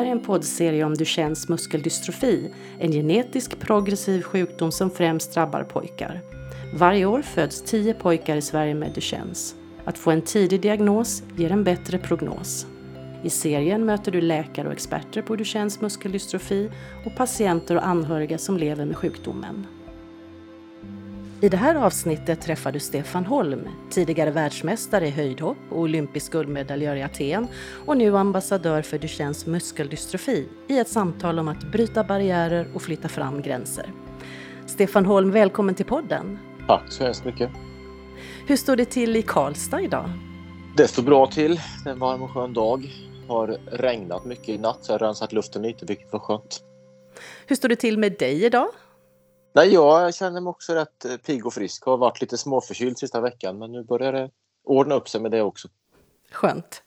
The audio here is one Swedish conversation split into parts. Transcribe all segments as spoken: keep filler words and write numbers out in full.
här är en poddserie om Duchennes muskeldystrofi, en genetisk progressiv sjukdom som främst drabbar pojkar. Varje år föds tio pojkar i Sverige med Duchennes. Att få en tidig diagnos ger en bättre prognos. I serien möter du läkare och experter på Duchennes muskeldystrofi och patienter och anhöriga som lever med sjukdomen. I det här avsnittet träffar du Stefan Holm, tidigare världsmästare i höjdhopp och olympisk guldmedaljör i Aten och nu ambassadör för Duchennes muskeldystrofi i ett samtal om att bryta barriärer och flytta fram gränser. Stefan Holm, välkommen till podden. Tack så hemskt mycket. Hur står det till i Karlstad idag? Det står bra till. Det är en varm och skön dag. Har regnat mycket i natt så jag har rensat luften lite, vilket var skönt. Hur står det till med dig idag? Nej, jag känner mig också rätt pigg och frisk. Jag har varit lite småförkyld sista veckan men nu börjar det ordna upp sig med det också. Skönt.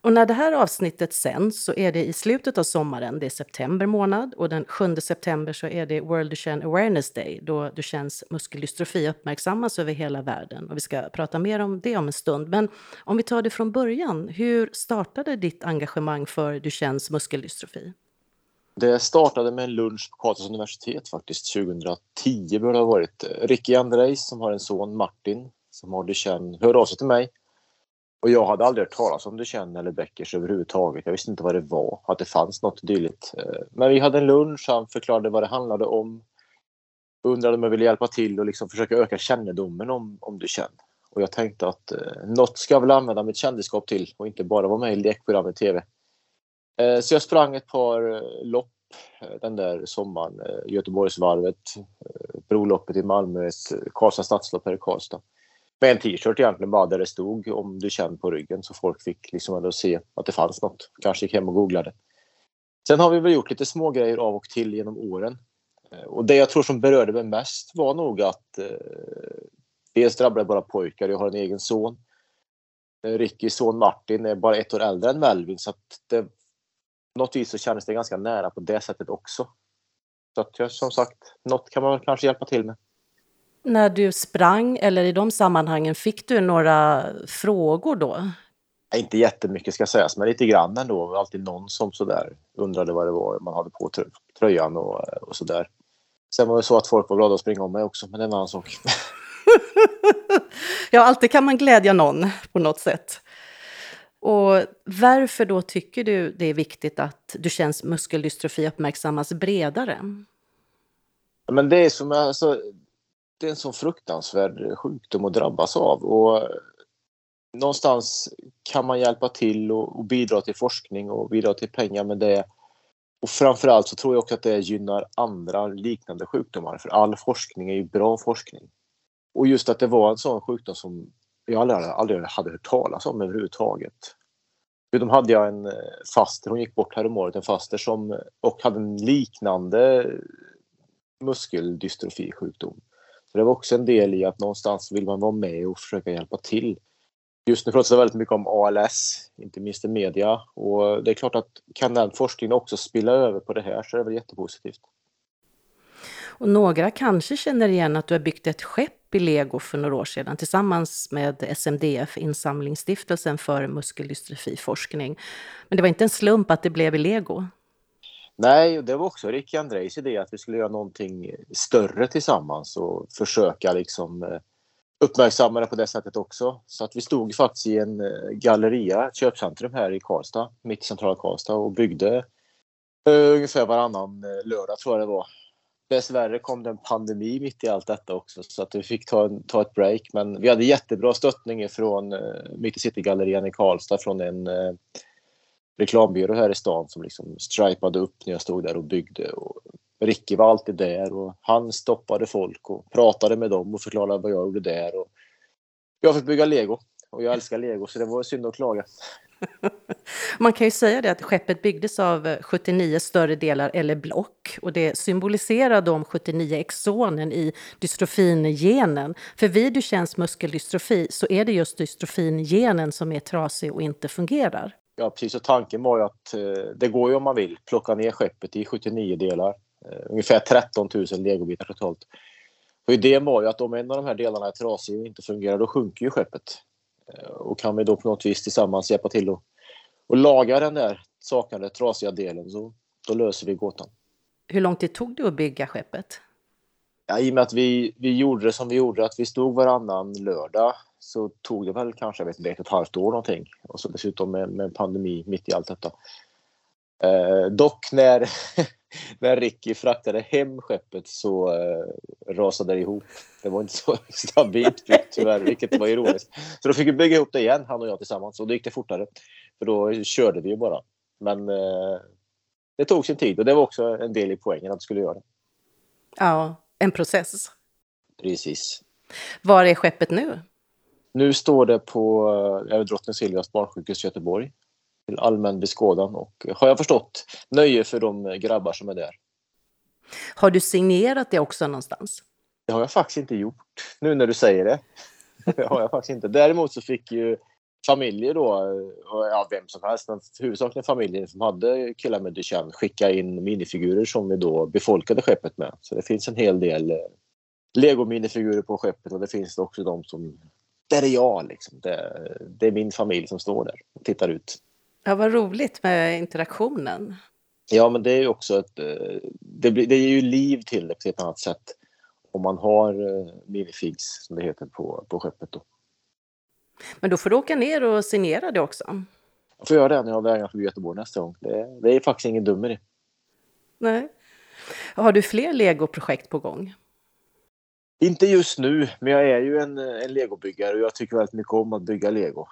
Och när det här avsnittet sänds så är det i slutet av sommaren, det är september månad och den sjunde september så är det World Duchenne Awareness Day då Duchennes muskeldystrofi uppmärksammas över hela världen och vi ska prata mer om det om en stund. Men om vi tar det från början, hur startade ditt engagemang för Duchennes muskeldystrofi? Det startade med en lunch på Karlstads universitet faktiskt, tjugohundratio borde det ha varit. Ricky Andrejs som har en son, Martin, som har Duchenne, hörde av sig till mig. Och jag hade aldrig hört talas om Duchenne eller Beckers överhuvudtaget. Jag visste inte vad det var, att det fanns något dyligt. Men vi hade en lunch, han förklarade vad det handlade om. Undrade om jag ville hjälpa till och liksom försöka öka kännedomen om, om Duchenne. Och jag tänkte att eh, något ska jag väl använda mitt kändisskap till och inte bara vara med i lekprogrammet T V. Eh, så jag sprang ett par lopp den där sommaren. Eh, Göteborgsvarvet, eh, Broloppet i Malmö, ett Karlstad Stadslopp här i Karlstad. Med en t-shirt egentligen bara där det stod om Duchenne på ryggen så folk fick liksom ändå se att det fanns något. Kanske gick hem och googlade. Sen har vi väl gjort lite små grejer av och till genom åren. Och det jag tror som berörde mig mest var nog att eh, dels drabbade bara pojkar. Jag har en egen son. Rickys son Martin är bara ett år äldre än Melvin så att det, något vis så kändes det ganska nära på det sättet också. Så att jag, som sagt, något kan man kanske hjälpa till med. När du sprang eller i de sammanhangen, fick du några frågor då? Inte jättemycket ska sägas, men lite grann ändå. Alltid någon som sådär undrade vad det var man hade på tröjan och, och sådär. Sen var det så att folk var glada att springa om mig också, men det är en annan sak. Ja, alltid kan man glädja någon på något sätt. Och varför då tycker du det är viktigt att Duchennes muskeldystrofi uppmärksammas bredare? Men det är som... Alltså, det är en sån fruktansvärd sjukdom att drabbas av och någonstans kan man hjälpa till och, och bidra till forskning och bidra till pengar med det och framförallt så tror jag också att det gynnar andra liknande sjukdomar för all forskning är ju bra forskning och just att det var en sån sjukdom som jag aldrig, aldrig hade hört talas om överhuvudtaget. Utom hade jag en faster, hon gick bort här om året, en faster som och hade en liknande muskeldystrofi-sjukdom. För det var också en del i att någonstans vill man vara med och försöka hjälpa till. Just nu pratas det väldigt mycket om A L S, inte minst i media. Och det är klart att kan den forskningen också spilla över på det här så är det väl jättepositivt. Och några kanske känner igen att du har byggt ett skepp i Lego för några år sedan tillsammans med S M D F, Insamlingsstiftelsen för muskeldystrofiforskning. Men det var inte en slump att det blev i Lego. Nej, det var också Ricky Andrejs idé att vi skulle göra någonting större tillsammans och försöka liksom uppmärksamma det på det sättet också. Så att vi stod faktiskt i en galleria, ett köpcentrum här i Karlstad, mitt i centrala Karlstad och byggde uh, ungefär varannan lördag tror jag det var. Dessvärre kom det en pandemi mitt i allt detta också så att vi fick ta, en, ta ett break. Men vi hade jättebra stöttning från uh, mitt i citygallerian i Karlstad från en... Uh, reklambyrå här i stan som liksom stripade upp när jag stod där och byggde och Ricky var alltid där och han stoppade folk och pratade med dem och förklarade vad jag gjorde där och jag fick bygga Lego och jag älskar Lego så det var synd att klaga. Man kan ju säga det att skeppet byggdes av sjuttionio större delar eller block och det symboliserar de sjuttionio exonen i dystrofingenen. För vid Duchennes muskeldystrofi så är det just dystrofingenen som är trasig och inte fungerar. Ja, precis. Och tanken var ju att eh, det går ju om man vill plocka ner skeppet i sjuttionio delar. Eh, ungefär tretton tusen legobitar totalt. Och idén var ju att om en av de här delarna är trasig och inte fungerar, då sjunker ju skeppet. Eh, och kan vi då på något vis tillsammans hjälpa till och, och laga den där saknade trasiga delen, så då löser vi gåtan. Hur lång tid tog det att bygga skeppet? Ja, i och med att vi, vi gjorde det som vi gjorde, att vi stod varannan lördag, så tog det väl kanske jag vet inte, ett och ett halvt år någonting. Och så dessutom med, med en pandemi mitt i allt detta. Eh, dock när, när Ricky fraktade hem skeppet så eh, rasade det ihop. Det var inte så stabilt byggt tyvärr, vilket var ironiskt. Så då fick vi bygga ihop det igen, han och jag tillsammans. Och då gick det fortare, för då körde vi ju bara. Men eh, det tog sin tid och det var också en del i poängen att vi skulle göra det. Ja, en process. Precis. Var är skeppet nu? Nu står det på eh, Drottning Silvias barnsjukhus i Göteborg. Till allmän beskådan och, har jag förstått, nöje för de grabbar som är där. Har du signerat det också någonstans? Det har jag faktiskt inte gjort, nu när du säger det. Det har jag faktiskt inte. Däremot så fick ju familjer då, och ja, vem som helst, men huvudsakligen familjen som hade killar med Duchennes, skicka in minifigurer som vi då befolkade skeppet med. Så det finns en hel del Lego-minifigurer på skeppet och det finns också de som, det är jag liksom. Det, det är min familj som står där och tittar ut. Ja, vad roligt med interaktionen. Ja, men det är ju också ett, det, blir, det är ju liv till det på ett annat sätt. Om man har minifigs, som det heter, på, på skeppet då. Men då får du åka ner och signera det också. Jag får göra det när jag vägar för Göteborg nästa gång. Det, det är faktiskt ingen dum i det. Nej. Har du fler Lego-projekt på gång? Inte just nu, men jag är ju en, en legobyggare och jag tycker väldigt mycket om att bygga lego.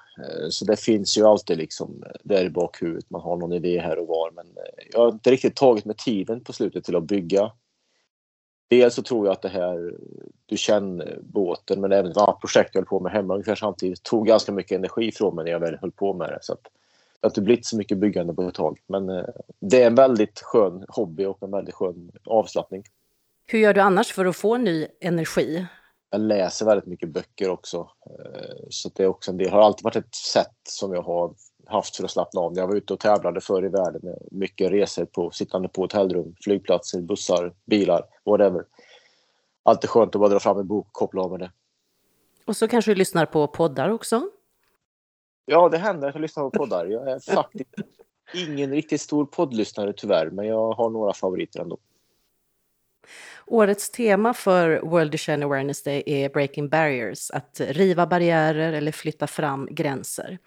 Så det finns ju alltid liksom där i bakhuvudet, man har någon idé här och var. Men jag har inte riktigt tagit med tiden på slutet till att bygga. Dels så tror jag att det här, du känner båten, men även ett annat projekt jag höll på med hemma ungefär samtidigt, tog ganska mycket energi från mig när jag väl höll på med det. Så att det har inte blivit så mycket byggande på ett tag. Men det är en väldigt skön hobby och en väldigt skön avslappning. Hur gör du annars för att få ny energi? Jag läser väldigt mycket böcker också. Så det är också en del. Det har alltid varit ett sätt som jag har haft för att slappna av. Jag var ute och tävlade förr i världen med mycket resor på, sittande på hotellrum, flygplatser, bussar, bilar, whatever. Alltid skönt att bara dra fram en bok och koppla av med det. Och så kanske du lyssnar på poddar också? Ja, det händer att jag lyssnar på poddar. Jag är faktiskt ingen riktigt stor poddlyssnare tyvärr, men jag har några favoriter ändå. Årets tema för World Duchenne Awareness Day är Breaking Barriers, att riva barriärer eller flytta fram gränser.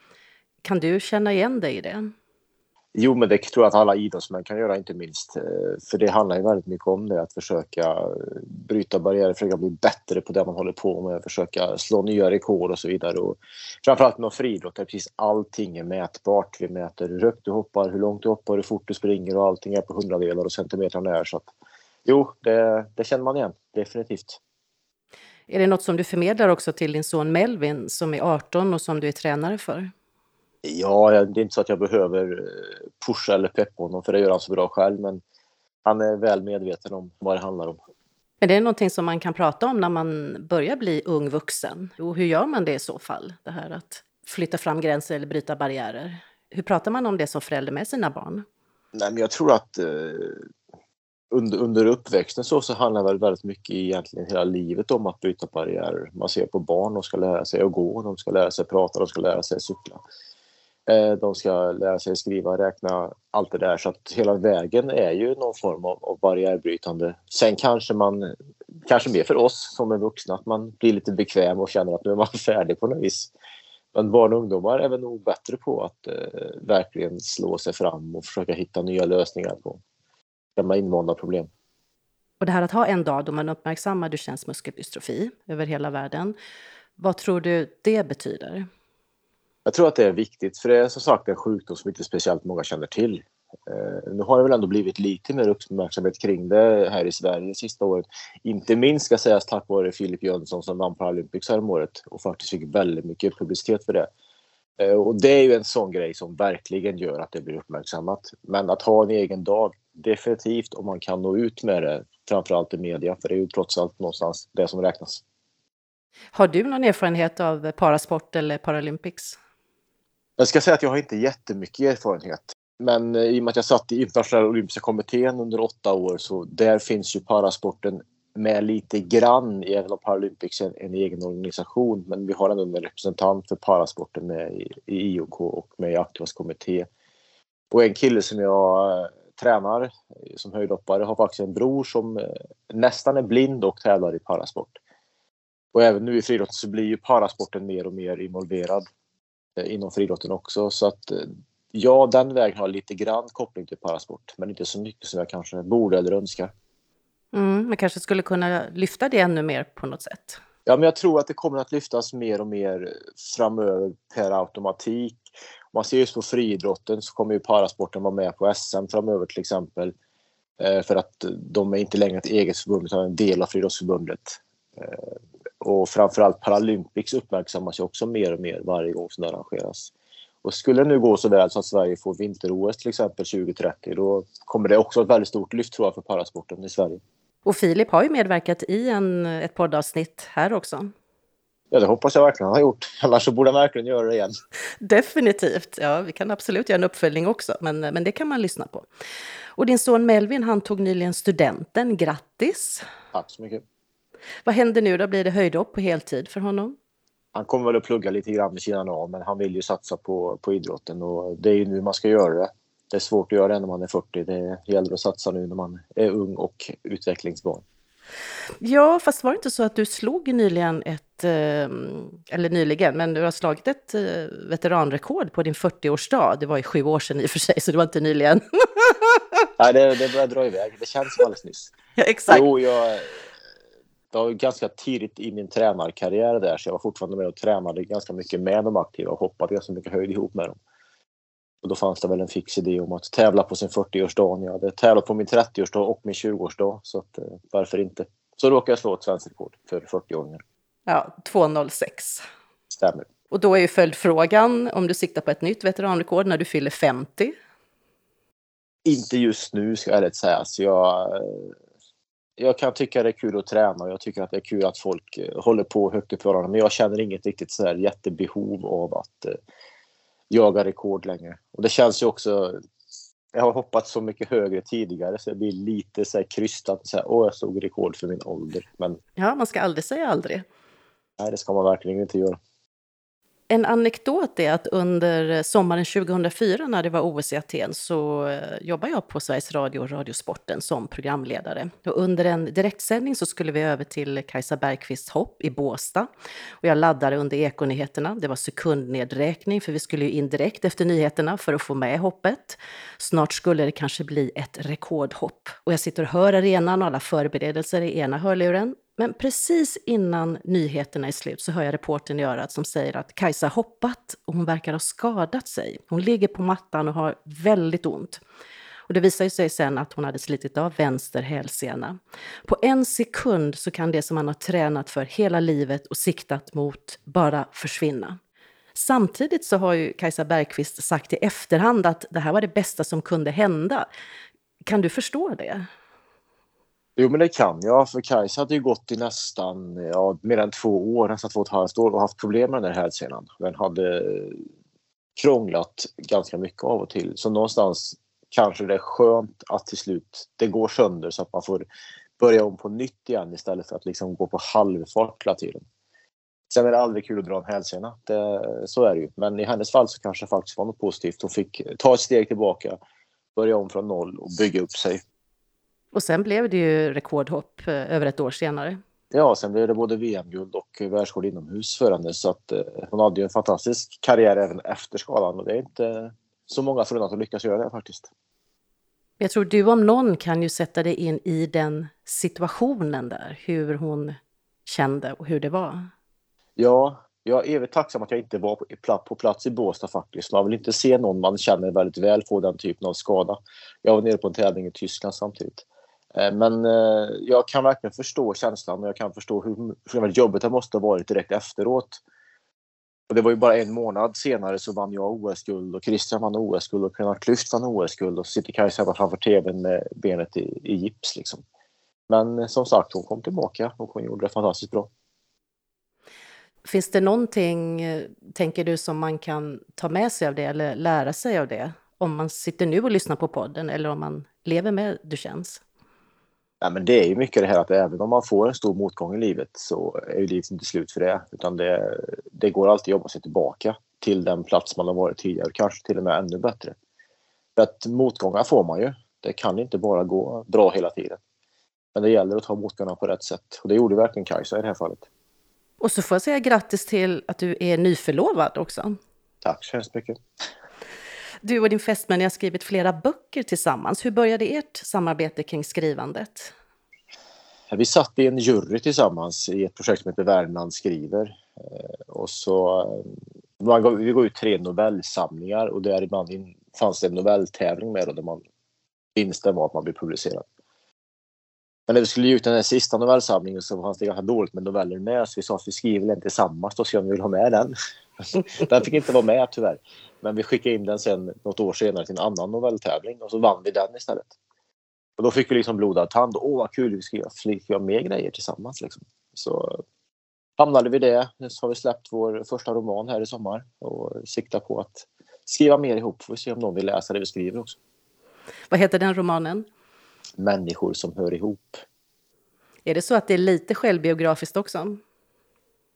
Kan du känna igen dig i det? Jo, men det tror jag att alla idrottsmän kan göra, inte minst. För det handlar ju väldigt mycket om det, att försöka bryta barriärer, försöka bli bättre på det man håller på med, försöka slå nya rekord och så vidare. Och framförallt med friidrott, där precis allting är mätbart. Vi mäter hur högt du hoppar, hur långt du hoppar, hur fort du springer och allting är på hundradelar och centimeter när, så att jo, det, det känner man igen, definitivt. Är det något som du förmedlar också till din son Melvin som är arton och som du är tränare för? Ja, det är inte så att jag behöver pusha eller peppa honom, för det gör han så bra själv. Men han är väl medveten om vad det handlar om. Men det är någonting som man kan prata om när man börjar bli ung vuxen. Och hur gör man det i så fall? Det här att flytta fram gränser eller bryta barriärer. Hur pratar man om det som förälder med sina barn? Nej, men jag tror att Eh... Under, under uppväxten så, så handlar väl väldigt mycket egentligen hela livet om att bryta barriärer. Man ser på barn, de ska lära sig att gå, de ska lära sig prata, de ska lära sig cykla. Eh, de ska lära sig skriva, räkna, allt det där. Så att hela vägen är ju någon form av, av barriärbrytande. Sen kanske man, kanske mer för oss som är vuxna, att man blir lite bekväm och känner att nu är man färdig på något vis. Men barn och ungdomar är väl nog bättre på att eh, verkligen slå sig fram och försöka hitta nya lösningar på gamla invanda problem. Och det här att ha en dag då man uppmärksammar Duchennes muskeldystrofi över hela världen, vad tror du det betyder? Jag tror att det är viktigt, för det är som sagt en sjukdom som inte speciellt många känner till. Eh, nu har det väl ändå blivit lite mer uppmärksamhet kring det här i Sverige sista året. Inte minst ska sägas tack vare Filip Jönsson som vann Paralympics här om året och faktiskt fick väldigt mycket publicitet för det. Eh, och det är ju en sån grej som verkligen gör att det blir uppmärksammat. Men att ha en egen dag, definitivt, om man kan nå ut med det, framförallt i media, för det är ju trots allt någonstans det som räknas. Har du någon erfarenhet av parasport eller Paralympics? Jag ska säga att jag har inte jättemycket erfarenhet, men i och med att jag satt i internationella olympiska kommittén under åtta år, så där finns ju parasporten med lite grann, även om Paralympics är en egen organisation, men vi har ändå en representant för parasporten med i I O K och med i Aktivas kommitté. Och en kille som jag tränar som höjdhoppare har faktiskt en bror som nästan är blind och tävlar i parasport. Och även nu i friidrotten så blir ju parasporten mer och mer involverad inom friidrotten också. Så att ja, den vägen har lite grann koppling till parasport, men inte så mycket som jag kanske borde eller önskar. Mm, man kanske skulle kunna lyfta det ännu mer på något sätt. Ja, men jag tror att det kommer att lyftas mer och mer framöver per automatik. Om man ser just på friidrotten så kommer ju parasporten vara med på S M framöver till exempel. För att de är inte längre ett eget förbund utan en del av friidrottsförbundet. Och framförallt Paralympics uppmärksammas ju också mer och mer varje gång som det arrangeras. Och skulle det nu gå så väl så att Sverige får vinter-O S till exempel tjugo trettio, då kommer det också ett väldigt stort lyft tror jag för parasporten i Sverige. Och Filip har ju medverkat i en, ett poddavsnitt här också. Ja, det hoppas jag verkligen han har gjort. Annars så borde han verkligen göra det igen. Definitivt. Ja, vi kan absolut göra en uppföljning också. Men, men det kan man lyssna på. Och din son Melvin, han tog nyligen studenten. Grattis! Tack så mycket. Vad händer nu då? Blir det höjdhopp på heltid för honom? Han kommer väl att plugga lite grann vid sidan av, men han vill ju satsa på, på idrotten. Och det är ju nu man ska göra det. Det är svårt att göra det när man är fyrtio. Det gäller att satsa nu när man är ung och utvecklingsbar. Ja, fast var det inte så att du slog nyligen ett, eller nyligen, men du har slagit ett veteranrekord på din fyrtioårsdag. Det var ju sju år sedan i och för sig, så det var inte nyligen. Nej, det, det börjar dra iväg. Det känns alldeles nyss. Ja, exakt. Jo, jag... Det var ganska tidigt i min tränarkarriär där, så jag var fortfarande med och tränade ganska mycket med de aktiva och hoppade ganska mycket höjd ihop med dem. Och då fanns det väl en fix idé om att tävla på sin fyrtioårsdag. Jag hade tävlat på min trettioårsdag och min tjugoårsdag, så att, varför inte? Så råkade jag slå ett svenskt rekord för fyrtio-åringar. Ja, två noll sex. Stämmer. Och då är ju följdfrågan om du siktar på ett nytt veteranrekord när du fyller femtio? Inte just nu, ska jag ärligt säga. Så jag... Jag kan tycka det är kul att träna och jag tycker att det är kul att folk håller på högt upp varandra. Men jag känner inget riktigt så här jättebehov av att eh, jaga rekord längre. Och det känns ju också, jag har hoppat så mycket högre tidigare så det blir lite så här krystat. Så här, åh, jag slog rekord för min ålder. Men, ja, man ska aldrig säga aldrig. Nej, det ska man verkligen inte göra. En anekdot är att under sommaren tjugohundrafyra när det var O S i Aten så jobbar jag på Sveriges Radio och Radiosporten som programledare. Och under en direktsändning så skulle vi över till Kajsa Bergqvists hopp i Båstad. Och jag laddade under ekonyheterna. Det var sekundnedräkning för vi skulle ju in direkt efter nyheterna för att få med hoppet. Snart skulle det kanske bli ett rekordhopp. Och jag sitter och hör arenan och alla förberedelser i ena hörluren. Men precis innan nyheterna är slut så hör jag reportern i örat som säger att Kajsa hoppat och hon verkar ha skadat sig. Hon ligger på mattan och har väldigt ont. Och det visar sig sen att hon hade slitit av vänster hälsena. På en sekund så kan det som man har tränat för hela livet och siktat mot bara försvinna. Samtidigt så har ju Kajsa Bergqvist sagt i efterhand att det här var det bästa som kunde hända. Kan du förstå det? Jo, men det kan jag, för Kajsa hade ju gått i nästan, ja, mer än två år, nästan två och ett halvt år och haft problem med den här hälsenan. Den hade krånglat ganska mycket av och till. Så någonstans kanske det är skönt att till slut det går sönder så att man får börja om på nytt igen istället för att liksom gå på halvfart hela tiden. Sen är det aldrig kul att dra en hälsena, det, så är det ju. Men i hennes fall så kanske det faktiskt var något positivt. Hon fick ta ett steg tillbaka, börja om från noll och bygga upp sig. Och sen blev det ju rekordhopp över ett år senare. Ja, sen blev det både V M-guld och världsrekord inomhus för henne. Så att hon hade ju en fantastisk karriär även efter skadan. Och det är inte så många förunnat att lyckas göra det faktiskt. Jag tror du om någon kan ju sätta dig in i den situationen där. Hur hon kände och hur det var. Ja, jag är evigt tacksam att jag inte var på plats i Båstad faktiskt. Man vill inte se någon man känner väldigt väl få den typen av skada. Jag var nere på en tävling i Tyskland samtidigt. Men eh, jag kan verkligen förstå känslan och jag kan förstå hur, hur jobbet det måste ha varit direkt efteråt. Och det var ju bara en månad senare så vann jag O S-guld och Christian vann O S-guld och Christian Klyft vann O S-guld och så sitter Kajsa framför tvn med benet i, i gips. Liksom. Men som sagt, hon kom tillbaka och hon gjorde det fantastiskt bra. Finns det någonting, tänker du, som man kan ta med sig av det eller lära sig av det? Om man sitter nu och lyssnar på podden eller om man lever med Duchennes? Ja, men det är ju mycket det här att även om man får en stor motgång i livet så är ju livet inte slut för det. Utan det, det går alltid att jobba sig tillbaka till den plats man har varit tidigare. Kanske till och med ännu bättre. För att motgångar får man ju. Det kan inte bara gå bra hela tiden. Men det gäller att ta motgångarna på rätt sätt. Och det gjorde verkligen Kajsa i det här fallet. Och så får jag säga grattis till att du är nyförlovad också. Tack så hemskt mycket. Du och din fästman har skrivit flera böcker tillsammans. Hur började ert samarbete kring skrivandet? Vi satt i en jury tillsammans i ett projekt som heter Värmland skriver. Och så, vi går ut tre novellsamlingar och där ibland fanns det en novelltävling med då, där man vinsten var att man blev publicerad. Men när vi skulle ge ut den här sista novellsamlingen så fanns det ganska dåligt med noveller med. Så vi sa att vi skriver den tillsammans och se om vi vill ha med den. Den fick inte vara med tyvärr. Men vi skickade in den sen något år senare till en annan novelltävling och så vann vi den istället. Och då fick vi liksom blodad tand. Åh vad kul, vi ska skriva mer grejer tillsammans. Liksom. Så hamnade vi det. Nu har vi släppt vår första roman här i sommar. Och siktar på att skriva mer ihop. Får vi se om någon vill läsa det vi skriver också. Vad heter den romanen? Människor som hör ihop. Är det så att det är lite självbiografiskt också?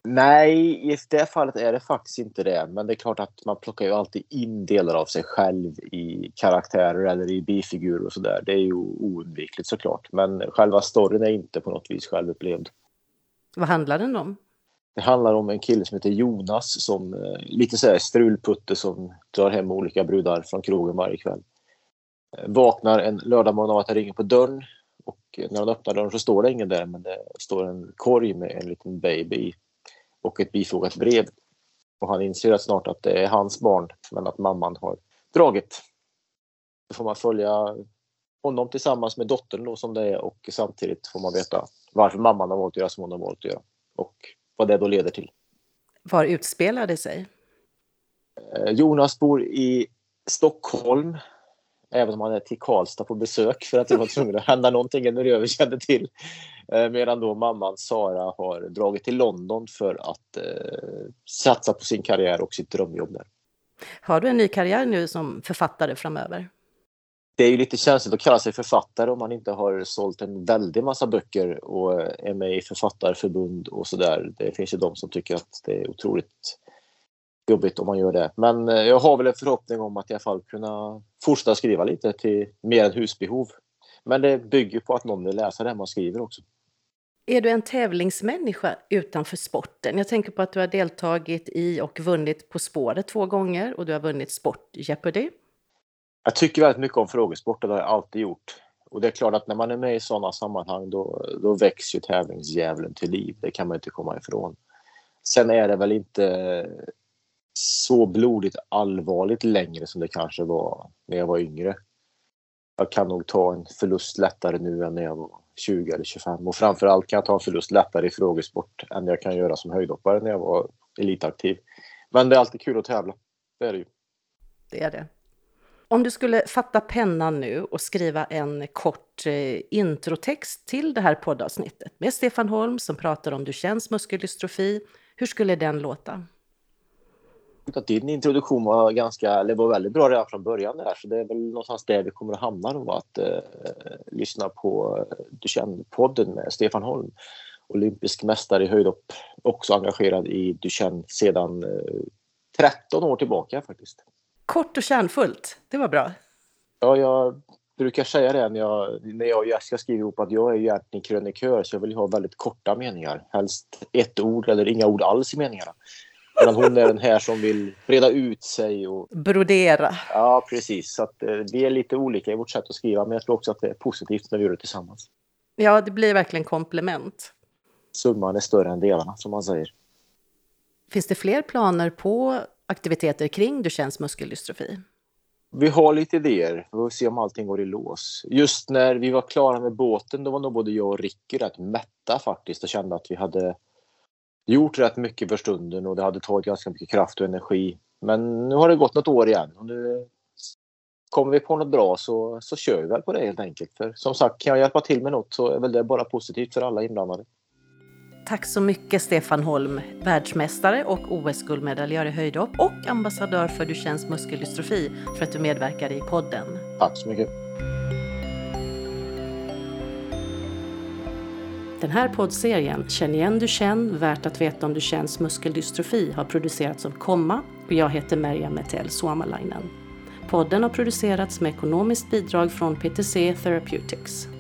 Nej, i det fallet är det faktiskt inte det. Men det är klart att man plockar ju alltid in delar av sig själv i karaktärer eller i bifigurer och sådär. Det är ju oundvikligt såklart. Men själva storyn är inte på något vis självupplevd. Vad handlar den om? Det handlar om en kille som heter Jonas som eh, lite så här strulputte som drar hem olika brudar från krogen varje kväll. Vaknar en lördagmorgon av att det ringer på dörren och när han öppnar dörren så står det ingen där men det står en korg med en liten baby och ett bifogat brev. Och han inser att snart att det är hans barn men att mamman har dragit. Då får man följa honom tillsammans med dottern då som det är och samtidigt får man veta varför mamman har valt att göra som hon har valt att göra och vad det då leder till. Var utspelar det sig? Jonas bor i Stockholm. Även om han är till Karlstad på besök för att det var tvungen att hända någonting när det överkände till. Medan då mamman Sara har dragit till London för att eh, satsa på sin karriär och sitt drömjobb där. Har du en ny karriär nu som författare framöver? Det är ju lite känsligt att kalla sig författare om man inte har sålt en väldig massa böcker och är med i författarförbund och sådär. Det finns ju de som tycker att det är otroligt jobbigt om man gör det. Men jag har väl en förhoppning om att i alla fall kunna fortsätta skriva lite till mer än husbehov. Men det bygger på att någon vill läsa det man skriver också. Är du en tävlingsmänniska utanför sporten? Jag tänker på att du har deltagit i och vunnit På spåret två gånger och du har vunnit Sport Jeopardy. Jag tycker väldigt mycket om frågesport och det har jag alltid gjort. Och det är klart att när man är med i sådana sammanhang då, då växer ju tävlingsdjävulen till liv. Det kan man inte komma ifrån. Sen är det väl inte så blodigt allvarligt längre som det kanske var när jag var yngre. Jag kan nog ta en förlust lättare nu än när jag var tjugo eller tjugofem. Och framförallt kan jag ta en förlust lättare i frågesport än jag kan göra som höjdhoppare när jag var elitaktiv. Men det är alltid kul att tävla. Det är det ju. Det är det. Om du skulle fatta pennan nu och skriva en kort introtext till det här poddavsnittet med Stefan Holm som pratar om Duchennes muskeldystrofi. Hur skulle den låta? Att din introduktion var ganska, eller var väldigt bra redan från början där, så det är väl någonstans där vi kommer att hamna då, att eh, lyssna på Duchenne-podden med Stefan Holm, olympisk mästare i höjdhopp, också engagerad i Duchenne sedan eh, tretton år tillbaka faktiskt. Kort och kärnfullt, det var bra. Ja, jag brukar säga det när jag, när jag och Jessica skriver ihop att jag är egentligen krönikör, så jag vill ha väldigt korta meningar, helst ett ord eller inga ord alls i meningarna. Men hon är den här som vill breda ut sig och brodera. Ja, precis. Så att, eh, vi är lite olika i vårt sätt att skriva. Men jag tror också att det är positivt när vi gör det tillsammans. Ja, det blir verkligen komplement. Summan är större än delarna, som man säger. Finns det fler planer på aktiviteter kring Duchennes muskeldystrofi? Vi har lite idéer. Vi får se om allting går i lås. Just när vi var klara med båten, då var nog både jag och Ricky rätt mätta faktiskt. Och kände att vi hade gjort rätt mycket för stunden och det hade tagit ganska mycket kraft och energi. Men nu har det gått något år igen och nu kommer vi på något bra så, så kör vi väl på det helt enkelt. För som sagt, kan jag hjälpa till med något så är väl det bara positivt för alla inblandade. Tack så mycket Stefan Holm, världsmästare och O S-guldmedaljör i höjdhopp och ambassadör för Duchennes muskeldystrofi, för att du medverkar i podden. Tack så mycket. Den här poddserien, Känn igen Duchenne, värt att veta om Duchennes muskeldystrofi, har producerats av Komma och jag heter Märja Metel Somalainen. Podden har producerats med ekonomiskt bidrag från P T C Therapeutics.